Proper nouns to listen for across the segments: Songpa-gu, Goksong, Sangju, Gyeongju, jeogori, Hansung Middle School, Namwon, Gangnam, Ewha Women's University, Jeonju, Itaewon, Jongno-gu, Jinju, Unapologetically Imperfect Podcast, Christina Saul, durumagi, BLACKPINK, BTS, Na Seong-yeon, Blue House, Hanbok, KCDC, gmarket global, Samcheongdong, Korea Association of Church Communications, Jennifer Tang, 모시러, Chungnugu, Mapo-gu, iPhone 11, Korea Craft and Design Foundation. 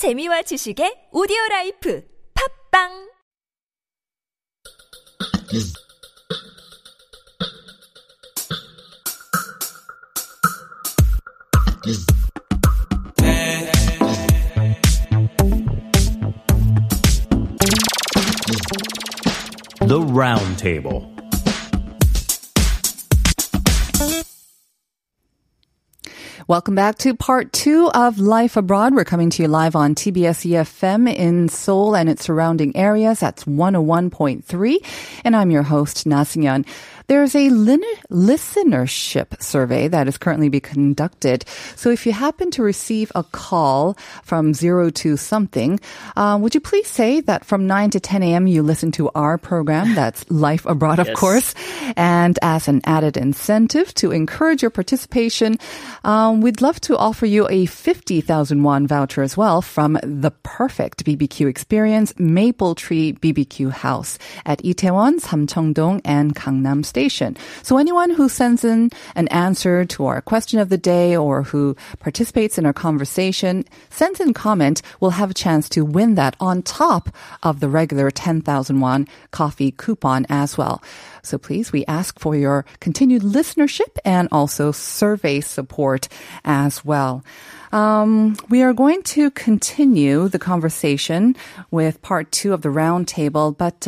재미와 지식의 오디오라이프 팝빵 The Round Table. Welcome back to part 2 of Life Abroad. We're coming to you live on TBS eFM in Seoul and its surrounding areas. That's 101.3. And I'm your host, Na Seong-yeon. There's a listenership survey that is currently being conducted. So if you happen to receive a call from 0 to something, would you please say that from 9 to 10 a.m. you listen to our program, that's Life Abroad, of course. And as an added incentive to encourage your participation, we'd love to offer you a 50,000 won voucher as well from the perfect BBQ experience, Maple Tree BBQ House at Itaewon, Samcheongdong, and Gangnam Station. So anyone who sends in an answer to our question of the day or who participates in our conversation, sends in comment, will have a chance to win that on top of the regular 10,000 won coffee coupon as well. So please, we ask for your continued listenership and also survey support as well. We are going to continue the conversation with part 2 of the roundtable, but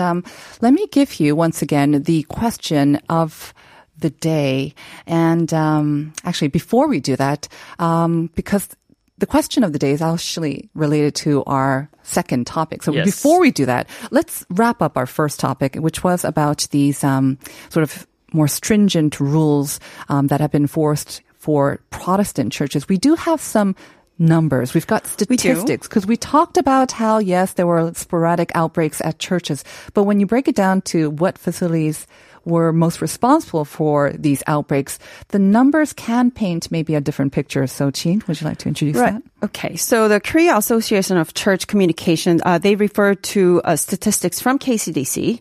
let me give you once again the question of the day. And actually, before we do that, because the question of the day is actually related to our second topic. So before we do that, let's wrap up our first topic, which was about these sort of more stringent rules that have been forced for Protestant churches. We do have some numbers. We've got statistics because we talked about how, yes, there were sporadic outbreaks at churches. But when you break it down to what facilities were most responsible for these outbreaks, the numbers can paint maybe a different picture. So, Jean, would you like to introduce that? Okay. So the Korea Association of Church Communications, they refer to statistics from KCDC.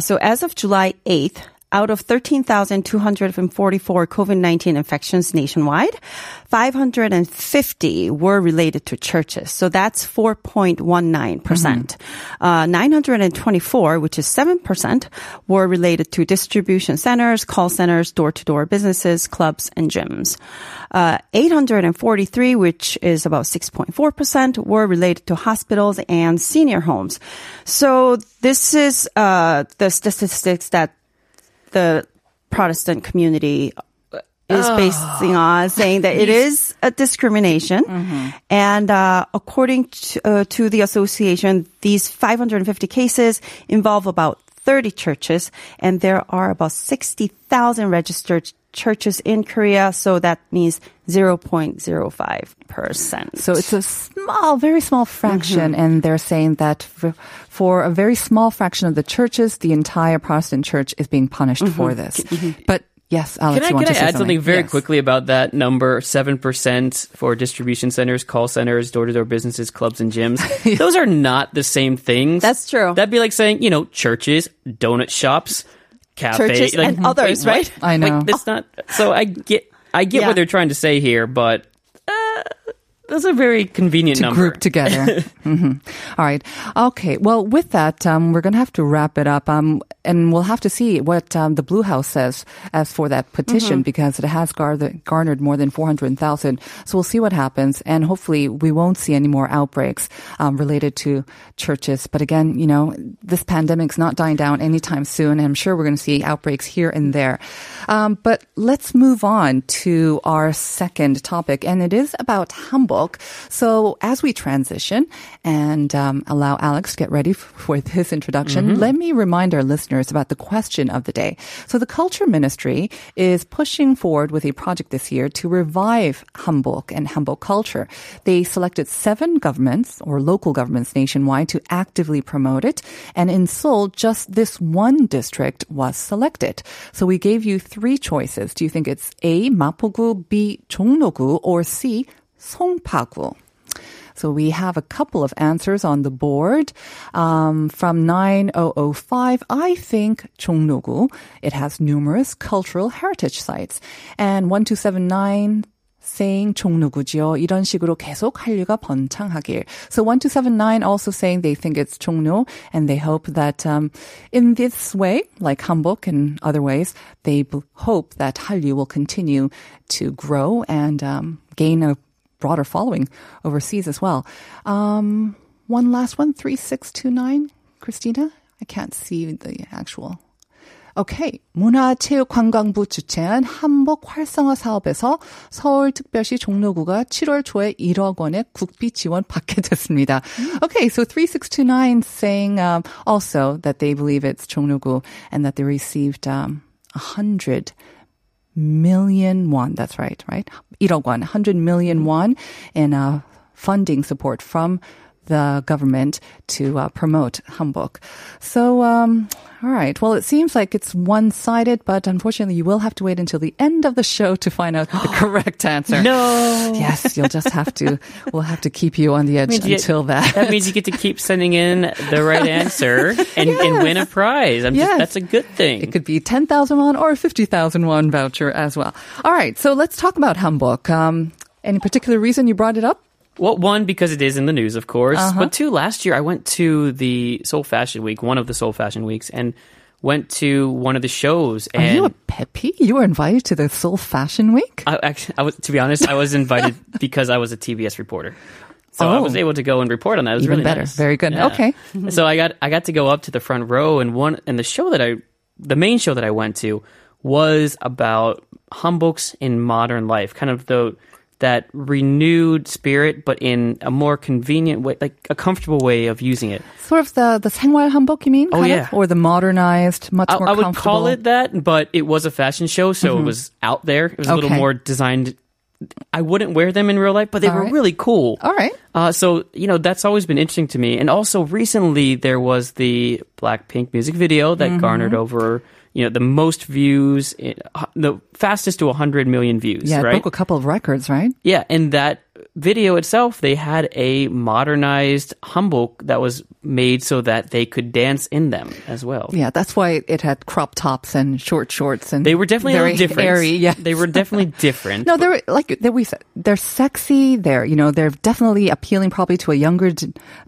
So as of July 8th, out of 13,244 COVID-19 infections nationwide, 550 were related to churches. So that's 4.19%. 924, which is 7%, were related to distribution centers, call centers, door-to-door businesses, clubs, and gyms. 843, which is about 6.4%, were related to hospitals and senior homes. So this is the statistics that the Protestant community is basing on, saying that it is a discrimination. And according to the association, these 550 cases involve about 30 churches, and there are about 60,000 registered churches in Korea, so that means 0.05%. So it's a small, very small fraction, and they're saying that for a very small fraction of the churches, the entire Protestant church is being punished for this. But yes, Alex, can I add something very quickly about that number, 7% for distribution centers, call centers, door-to-door businesses, clubs, and gyms. Those are not the same things. That's true. That'd be like saying, you know, churches, donut shops, cafe, churches, like, and others, right? I know. Like, it's not. So I get what they're trying to say here, but those are very convenient numbers to group together. All right. Okay. Well, with that, we're going to have to wrap it up, and we'll have to see what the Blue House says as for that petition, because it has garnered more than 400,000. So we'll see what happens, and hopefully we won't see any more outbreaks related to churches. But again, you know, this pandemic's not dying down anytime soon, and I'm sure we're going to see outbreaks here and there. But let's move on to our second topic, and it is about Hanbok. So as we transition and allow Alex to get ready for this introduction, let me remind our listeners about the question of the day. So the Culture Ministry is pushing forward with a project this year to revive Hanbok and Hanbok culture. They selected 7 governments or local governments nationwide to actively promote it. And in Seoul, just this one district was selected. So we gave you 3 choices. Do you think it's A, Mapo-gu, B, Jongno-gu, or C, Songpa-gu? So we have a couple of answers on the board. From 9005, I think Chungnugu. It has numerous cultural heritage sites. And 1279 saying 종로구지요. 이런 식으로 계속 한류가 번창하길. So 1279 also saying they think it's 종로 and they hope that in this way, like Hanbok and other ways, they hope that 한류 will continue to grow and gain a broader following overseas as well. One last one, 3629, Christina. I can't see the actual. Okay. 문화체육관광부 주최한 한복 활성화 사업에서 서울특별시 종로구가 7월 초에 1억 원의 국비 지원 받게 됐습니다. Okay, so 3629 saying also that they believe it's 종로구 and that they received 100 million won. That's right, right? 1억 won, 100 million won in funding support from the government to promote Hanbok. So, all right. Well, it seems like it's one-sided, but unfortunately, you will have to wait until the end of the show to find out the correct answer. No! Yes, you'll just have to, we'll have to keep you on the edge until that. That means you get to keep sending in the right answer and, yes. and win a prize. Just, that's a good thing. It could be 10,000 won or 50,000 won voucher as well. All right. So let's talk about Hanbok. Any particular reason you brought it up? Well, one, because it is in the news, of course. Uh-huh. But two, last year I went to the Seoul Fashion Week, one of the Seoul Fashion Weeks, and went to one of the shows. And are you a peppy? You were invited to the Seoul Fashion Week? I was, to be honest, I was invited because I was a TBS reporter. So I was able to go and report on that. It was even really better. Nice. Very good. Yeah. Okay. So I got to go up to the front row, and the show that the main show that I went to was about hanboks in modern life, kind of that renewed spirit, but in a more convenient way, like a comfortable way of using it. Sort of the 생활 hanbok, you mean? Kind of? Or the modernized, much more comfortable. I would call it that, but it was a fashion show, so it was out there. It was a little more designed. I wouldn't wear them in real life, but they were really cool. All right. So, that's always been interesting to me. And also, recently, there was the BLACKPINK music video that garnered over... the most views, the fastest to 100 million views, right? Yeah, broke a couple of records, right? Yeah, and that video itself, they had a modernized hanbok that was made so that they could dance in them as well. Yeah, that's why it had crop tops and short shorts. And they were definitely different. Airy, yes. They were definitely different. No, they're like we said, they're sexy. They're definitely appealing probably to a younger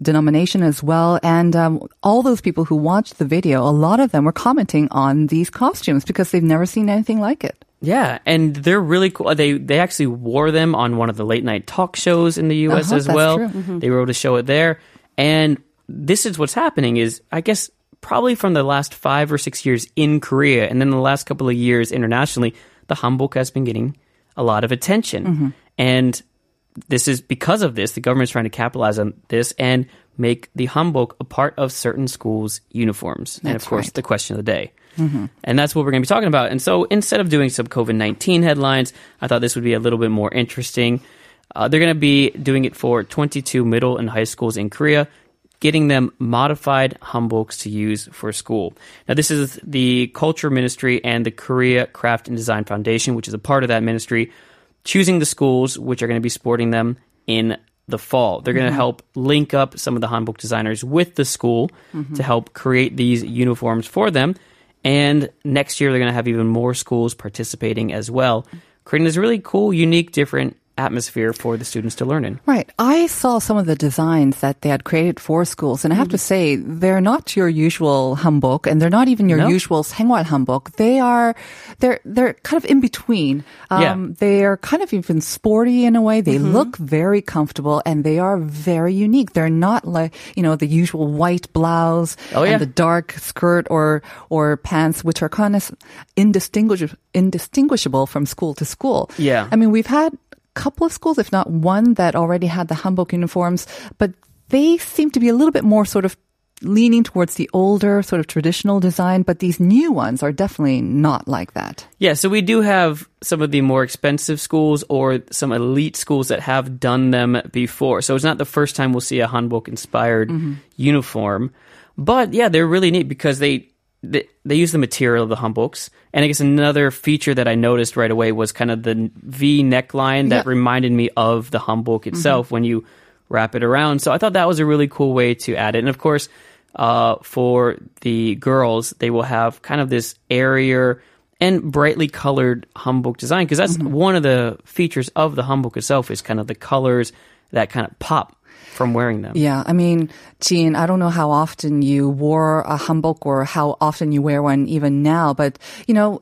denomination as well. And all those people who watched the video, a lot of them were commenting on these costumes because they've never seen anything like it. Yeah, and they're really cool. They actually wore them on one of the late night talk shows in the U.S. as well. Mm-hmm. They were able to show it there. And this is what's happening is, I guess, probably from the last 5 or 6 years in Korea, and then the last couple of years internationally, the hanbok has been getting a lot of attention. Mm-hmm. And this is because of this, the government's trying to capitalize on this and make the hanbok a part of certain schools' uniforms. And, of course, the question of the day. Mm-hmm. And that's what we're going to be talking about. And so instead of doing some COVID-19 headlines, I thought this would be a little bit more interesting. They're going to be doing it for 22 middle and high schools in Korea, getting them modified hanboks to use for school. Now, this is the Culture Ministry and the Korea Craft and Design Foundation, which is a part of that ministry, choosing the schools which are going to be sporting them in the fall. They're going to help link up some of the hanbok designers with the school to help create these uniforms for them. And next year, they're going to have even more schools participating as well, creating this really cool, unique, different atmosphere for the students to learn in. Right. I saw some of the designs that they had created for schools, and I have to say, they're not your usual hanbok, and they're not even your usual 생활 hanbok. They're kind of in between. They are kind of even sporty in a way. They look very comfortable, and they are very unique. They're not like, the usual white blouse and the dark skirt or pants, which are kind of indistinguishable from school to school. Yeah. I mean, we've had couple of schools, if not one, that already had the hanbok uniforms, but they seem to be a little bit more sort of leaning towards the older sort of traditional design, but these new ones are definitely not like that. Yeah, so we do have some of the more expensive schools or some elite schools that have done them before. So it's not the first time we'll see a hanbok-inspired uniform. But yeah, they're really neat because they use the material of the hanboks. And I guess another feature that I noticed right away was kind of the V neckline that reminded me of the hanbok itself when you wrap it around. So I thought that was a really cool way to add it. And of course, for the girls, they will have kind of this airier and brightly colored hanbok design, because that's mm-hmm. one of the features of the hanbok itself is kind of the colors that kind of pop from wearing them. Yeah, I mean, Jean, I don't know how often you wore a hanbok or how often you wear one even now, but, you know,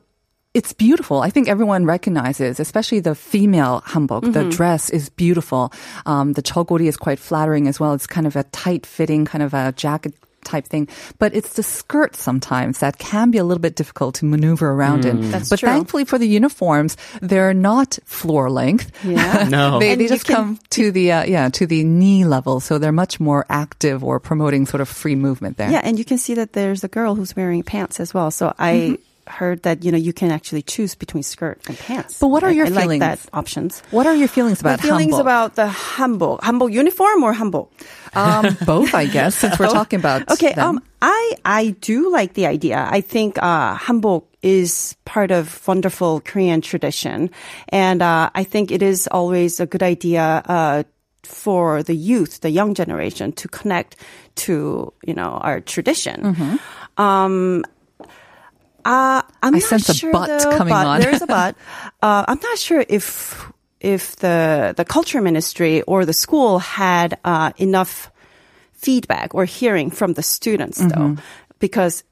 it's beautiful. I think everyone recognizes, especially the female hanbok. Mm-hmm. The dress is beautiful. The jeogori is quite flattering as well. It's kind of a tight-fitting, kind of a jacket type thing. But it's the skirt sometimes that can be a little bit difficult to maneuver around in. That's but true. Thankfully for the uniforms, they're not floor length. Yeah. No. They just come to the knee level. So they're much more active or promoting sort of free movement there. Yeah, and you can see that there's a girl who's wearing pants as well. So I heard that, you know, you can actually choose between skirt and pants. But what are your feelings? I like that options. What are your feelings about hanbok? My feelings about the hanbok. Hanbok uniform or hanbok? Both, I guess, since we're talking about them. I do like the idea. I think hanbok is part of wonderful Korean tradition. And I think it is always a good idea for the youth, the young generation, to connect to, you know, our tradition. Mm-hmm. I sense a but coming on. There's a but. I'm not sure if the culture ministry or the school had enough feedback or hearing from the students, mm-hmm. though, because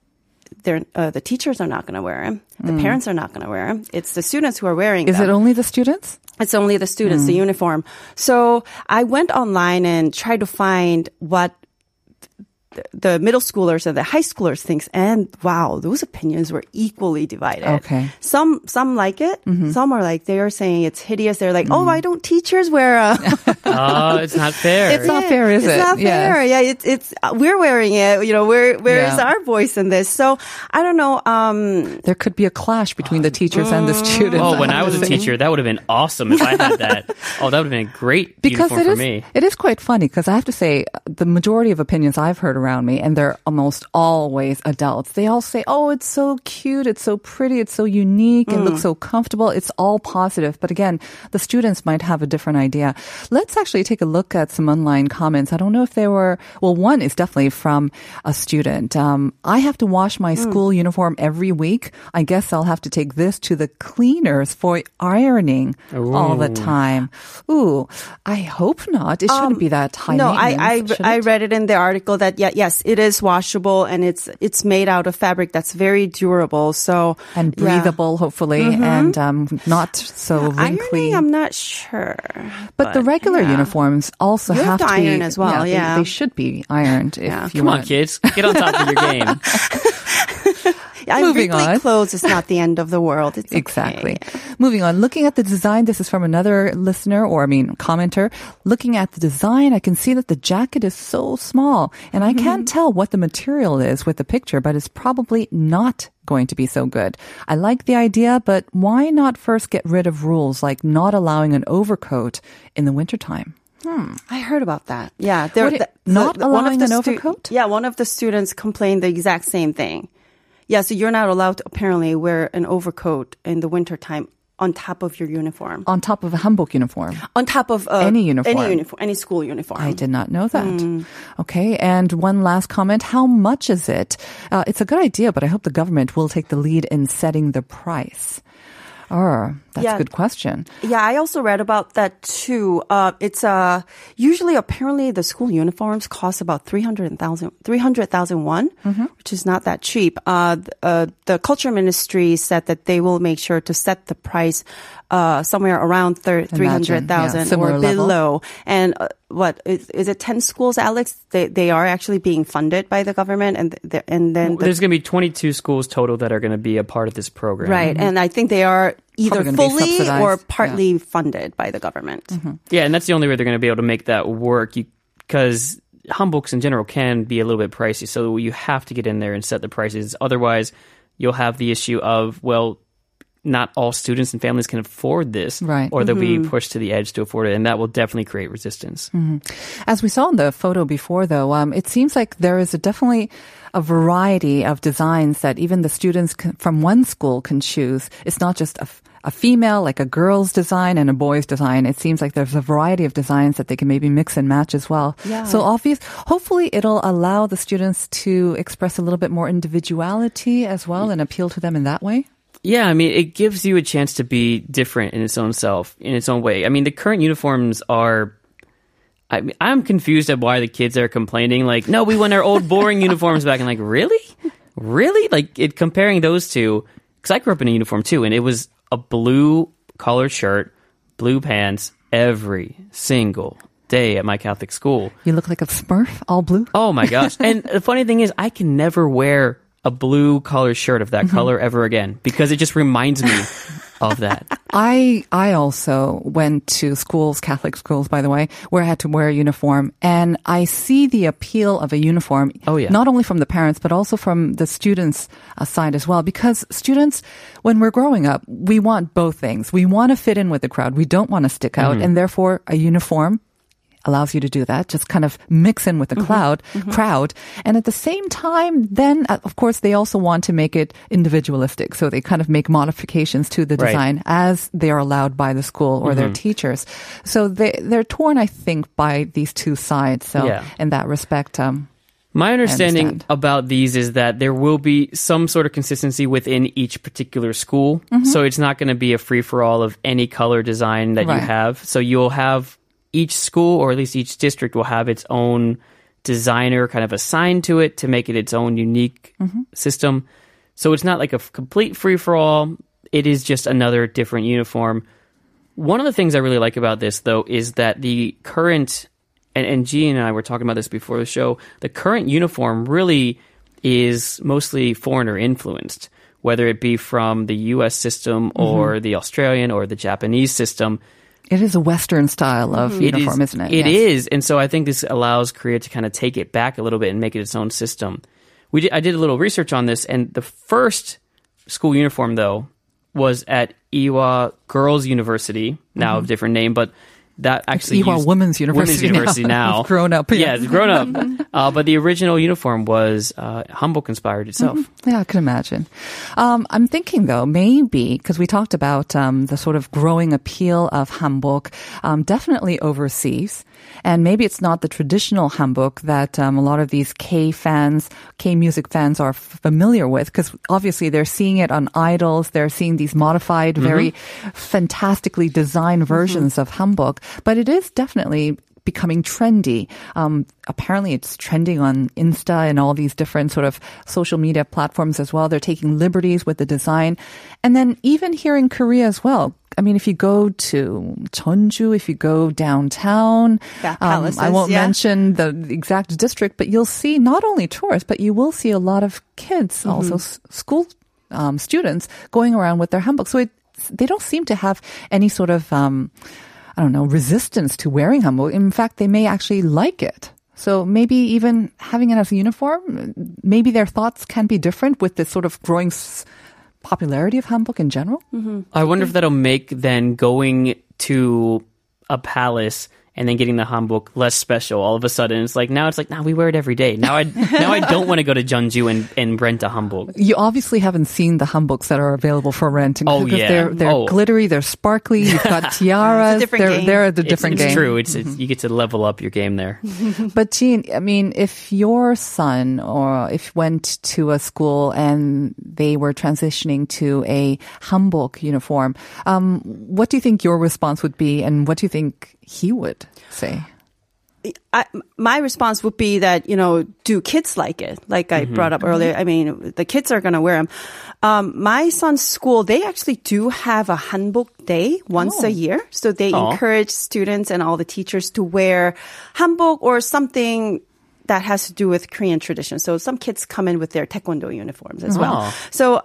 the teachers are not going to wear them. The parents are not going to wear them. It's the students who are wearing them. Is it only the students? It's only the students, the uniform. So I went online and tried to find what the middle schoolers and the high schoolers thinks, and wow, those opinions were equally divided. Okay. Some like it. Mm-hmm. Some are like, they are saying it's hideous. They're like, why don't teachers wear a... Oh, it's not fair. It's not fair, is it? It's not fair. Yeah, it's we're wearing it. You know, where is our voice in this? So, I don't know. There could be a clash between the teachers and the students. Oh, when I was a teacher, that would have been awesome if I had that. Oh, that would have been a great uniform for me. It is quite funny, because I have to say, the majority of opinions I've heard around me, and they're almost always adults. They all say, oh, it's so cute, it's so pretty, it's so unique, it looks so comfortable. It's all positive. But again, the students might have a different idea. Let's actually take a look at some online comments. I don't know if they were, well, one is definitely from a student. I have to wash my school uniform every week. I guess I'll have to take this to the cleaners for ironing all the time. Ooh, I hope not. It shouldn't be that high maintenance. No, I read it in the article that, yeah, yes, it is washable, and it's made out of fabric that's very durable, so and breathable, hopefully, and not so wrinkly. Ironing, I'm not sure, but the regular uniforms also have to iron as well. Yeah, they should be ironed. If you come on, kids, get on top of your game. Moving on. Clothes is not the end of the world. It's okay. Exactly. Moving on. Looking at the design, this is from another listener, or I mean commenter. Looking at the design, I can see that the jacket is so small, and I can't tell what the material is with the picture, but it's probably not going to be so good. I like the idea, but why not first get rid of rules like not allowing an overcoat in the wintertime? I heard about that. Yeah. Not allowing an overcoat? Yeah, one of the students complained the exact same thing. Yeah, so you're not allowed to apparently wear an overcoat in the wintertime on top of your uniform. On top of a hanbok uniform. On top of any uniform. Any school uniform. I did not know that. Okay, and one last comment. How much is it? It's a good idea, but I hope the government will take the lead in setting the price. That's a good question. Yeah, I also read about that too. It's usually apparently the school uniforms cost about 300,000 won, which is not that cheap. The culture ministry said that they will make sure to set the price somewhere around 300,000 or below. And what is it? 10 schools, Alex? They are actually being funded by the government, and then there's going to be 22 schools total that are going to be a part of this program, right? And I think they are either fully or partly funded by the government. Yeah, and that's the only way they're going to be able to make that work, because hanboks in general can be a little bit pricey. So you have to get in there and set the prices. Otherwise, you'll have the issue of not all students and families can afford this, right? Or they'll be pushed to the edge to afford it, and that will definitely create resistance. As we saw in the photo before, though, it seems like there is definitely a variety of designs that even the students from one school can choose. It's not just a female, like a girl's design and a boy's design. It seems like there's a variety of designs that they can maybe mix and match as well. Yeah. So hopefully it'll allow the students to express a little bit more individuality as well and appeal to them in that way. Yeah, I mean, it gives you a chance to be different in its own self, in its own way. I mean, the current uniforms are... I mean, I'm confused at why the kids are complaining, like, no, we want our old boring uniforms back. And like, really? Really? Like, it, comparing those two, because I grew up in a uniform too, and it was a blue collared shirt, blue pants, every single day at my Catholic school. You look like a Smurf, all blue. Oh my gosh. And the funny thing is, I can never wear a blue collared shirt of that color ever again, because it just reminds me of that. I also went to schools, Catholic schools, by the way, where I had to wear a uniform. And I see the appeal of a uniform, not only from the parents, but also from the students' side as well. Because students, when we're growing up, we want both things. We want to fit in with the crowd. We don't want to stick out. And therefore, a uniform allows you to do that, just kind of mix in with the crowd. And at the same time, then, of course, they also want to make it individualistic. So they kind of make modifications to the design as they are allowed by the school or their teachers. So they're torn, I think, by these two sides. So in that respect... my understanding about these is that there will be some sort of consistency within each particular school. So it's not going to be a free-for-all of any color design that you have. So you'll have... each school, or at least each district, will have its own designer kind of assigned to it to make it its own unique system. So it's not like a complete free-for-all. It is just another different uniform. One of the things I really like about this, though, is that the current, and Jean and I were talking about this before the show, the current uniform really is mostly foreigner influenced, whether it be from the U.S. system or the Australian or the Japanese system. It is a Western style of uniform, isn't it? It is. And so I think this allows Korea to kind of take it back a little bit and make it its own system. I did a little research on this, and the first school uniform, though, was at Ewha Girls University, now a different name, but that actually... It's Ewha Women's University now. It's grown up. Yeah, it's grown up. But the original uniform was Hanbok inspired itself. Yeah, I can imagine. I'm thinking, though, maybe, because we talked about the sort of growing appeal of Hanbok, definitely overseas. And maybe it's not the traditional Hanbok that a lot of these K-music fans are familiar with, because obviously they're seeing it on idols. They're seeing these modified, very fantastically designed versions of Hanbok. But it is definitely becoming trendy. Apparently it's trending on Insta and all these different sort of social media platforms as well. They're taking liberties with the design. And then even here in Korea as well, I mean, if you go to Jeonju, if you go downtown, palaces, I won't mention the exact district, but you'll see not only tourists, but you will see a lot of kids, also school students, going around with their hanbok. So they don't seem to have any sort of... resistance to wearing hanbok. In fact, they may actually like it. So maybe even having it as a uniform, maybe their thoughts can be different with this sort of growing popularity of hanbok in general. I wonder if that'll make then going to a palace and then getting the hanbok less special. All of a sudden, now we wear it every day. Now I don't want to go to Jeonju and rent a hanbok. You obviously haven't seen the hanboks that are available for rent. They're glittery, they're sparkly. You've got tiaras. They're the different game. It's true. You get to level up your game there. But Jean, I mean, if your son went to a school and they were transitioning to a hanbok uniform, what do you think your response would be, and what do you think he would say? My response would be that, do kids like it? Like I brought up earlier, I mean, the kids are going to wear them. My son's school, they actually do have a hanbok day once a year. So they encourage students and all the teachers to wear hanbok or something that has to do with Korean tradition. So some kids come in with their taekwondo uniforms as well. So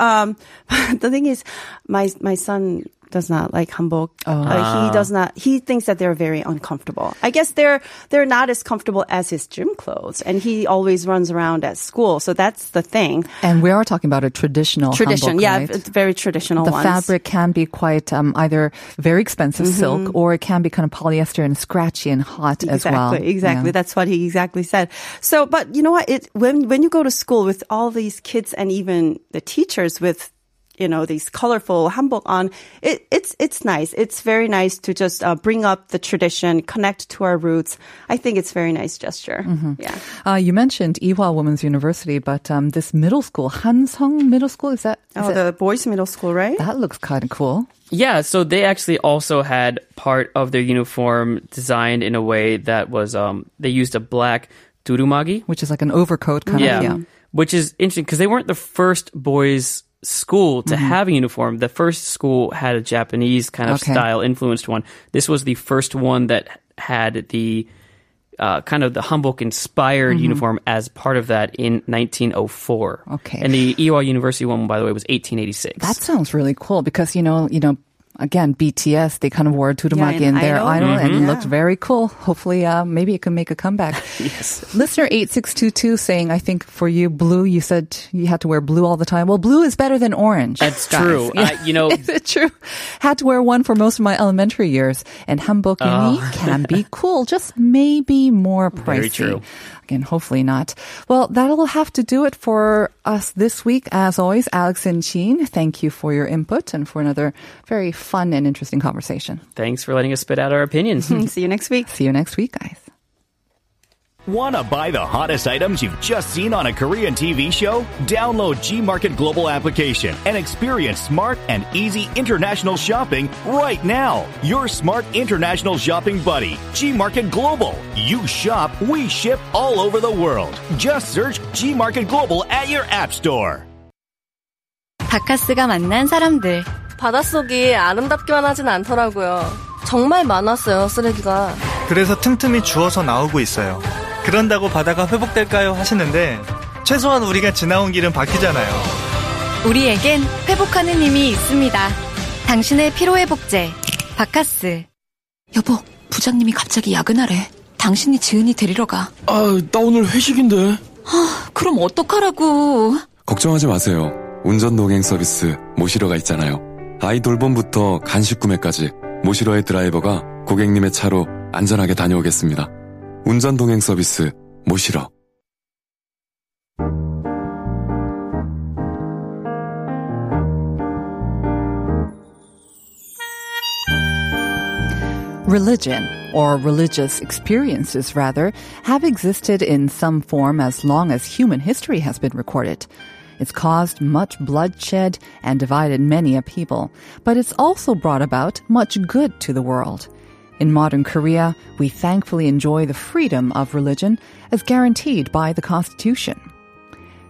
the thing is, my son... does not like hanbok. He does not. He thinks that they're very uncomfortable. I guess they're not as comfortable as his gym clothes, and he always runs around at school. So that's the thing. And we are talking about a traditional hanbok, right? It's very traditional. The fabric can be quite either very expensive silk, or it can be kind of polyester and scratchy and hot as well. Exactly. Yeah. That's what he exactly said. So, but you know what? When you go to school with all these kids and even the teachers with you know, these colorful hanbok on. It's nice. It's very nice to just bring up the tradition, connect to our roots. I think it's a very nice gesture. Mm-hmm. Yeah. You mentioned Ewha Women's University, but this middle school, Hansung Middle School, is that? The boys' middle school, right? That looks kind of cool. Yeah, so they actually also had part of their uniform designed in a way that was, they used a black durumagi. Which is like an overcoat kind of. Yeah. Which is interesting because they weren't the first boys' school to have a uniform. The first school had a Japanese kind of style influenced one. This was the first one that had the kind of the hanbok inspired uniform as part of that in 1904. Okay. And the Ewha University one, by the way, was 1886. That sounds really cool because, you know, again, BTS, they kind of wore durumagi in their idol and it looked very cool. Hopefully, maybe it can make a comeback. Yes. Listener 8622 saying, I think for you, blue, you said you had to wear blue all the time. Well, blue is better than orange. That's true. Yeah. Is it true? Had to wear one for most of my elementary years. And hanbok can be cool, just maybe more pricey. Very true. And hopefully not. Well, that'll have to do it for us this week. As always, Alex and Jean, thank you for your input and for another very fun and interesting conversation. Thanks for letting us spit out our opinions. See you next week. See you next week, guys. Want to buy the hottest items you've just seen on a Korean TV show? Download gmarket global application and experience smart and easy international shopping right now. Your smart international shopping buddy, gmarket global. You shop, we ship all over the world. Just search gmarket global at your app store. 박카스가 만난 사람들. 바닷속이 아름답기만 하진 않더라고요. 정말 많았어요, 쓰레기가. 그래서 틈틈이 주워서 나오고 있어요. 그런다고 바다가 회복될까요? 하시는데 최소한 우리가 지나온 길은 바뀌잖아요. 우리에겐 회복하는 힘이 있습니다. 당신의 피로회복제 박카스. 여보, 부장님이 갑자기 야근하래. 당신이 지은이 데리러 가. 아, 나 오늘 회식인데. 아, 그럼 어떡하라고. 걱정하지 마세요. 운전동행 서비스 모시러가 있잖아요. 아이 돌봄부터 간식 구매까지 모시러의 드라이버가 고객님의 차로 안전하게 다녀오겠습니다. 운전동행 서비스 모시러. Religion, or religious experiences rather, have existed in some form as long as human history has been recorded. It's caused much bloodshed and divided many a people, but it's also brought about much good to the world. In modern Korea, we thankfully enjoy the freedom of religion as guaranteed by the Constitution.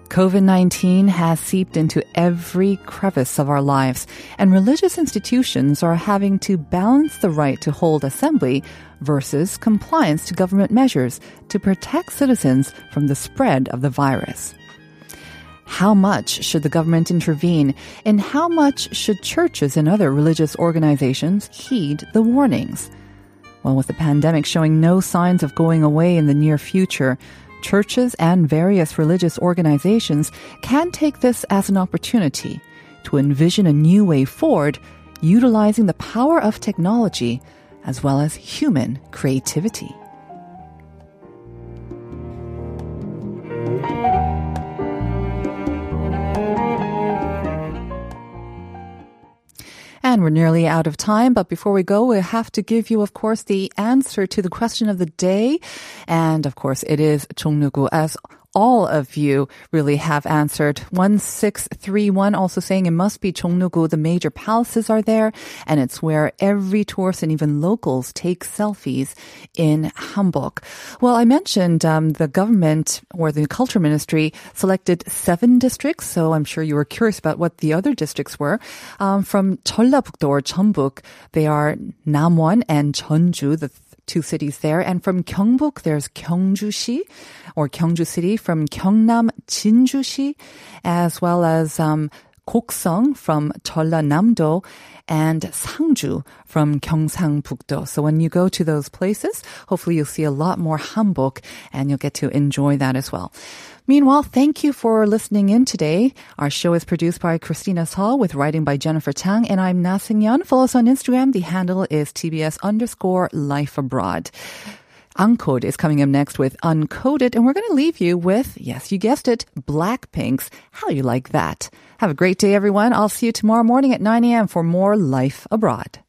COVID-19 has seeped into every crevice of our lives, and religious institutions are having to balance the right to hold assembly versus compliance to government measures to protect citizens from the spread of the virus. How much should the government intervene, and how much should churches and other religious organizations heed the warnings? Well, with the pandemic showing no signs of going away in the near future, churches and various religious organizations can take this as an opportunity to envision a new way forward, utilizing the power of technology as well as human creativity. And we're nearly out of time, but before we go, we have to give you, of course, the answer to the question of the day. And, of course, it is Jongno-gu, as all of you really have answered. 1631 also saying it must be Chungnugu. The major palaces are there, and it's where every tourist and even locals take selfies in hanbok. Well, I mentioned the government or the culture ministry selected 7 districts, so I'm sure you were curious about what the other districts were. From Jeollabuk-do or Jeonbuk, they are Namwon and Jeonju, the 2 cities there. And from Gyeongbuk, there's Gyeongju-si, or Gyeongju City. From Gyeongnam, Jinju-si, as well as Goksong from Jeollanam-do, and Sangju from Gyeongsangbuk-do. So when you go to those places, hopefully you'll see a lot more hanbok, and you'll get to enjoy that as well. Meanwhile, thank you for listening in today. Our show is produced by Christina Saul with writing by Jennifer Tang, and I'm Na Seong-yeon. Follow us on Instagram. The handle is TBS_life abroad. Uncode is coming up next with Uncoded, and we're going to leave you with, yes, you guessed it, BLACKPINK's How You Like That. Have a great day, everyone. I'll see you tomorrow morning at 9 a.m. for more Life Abroad.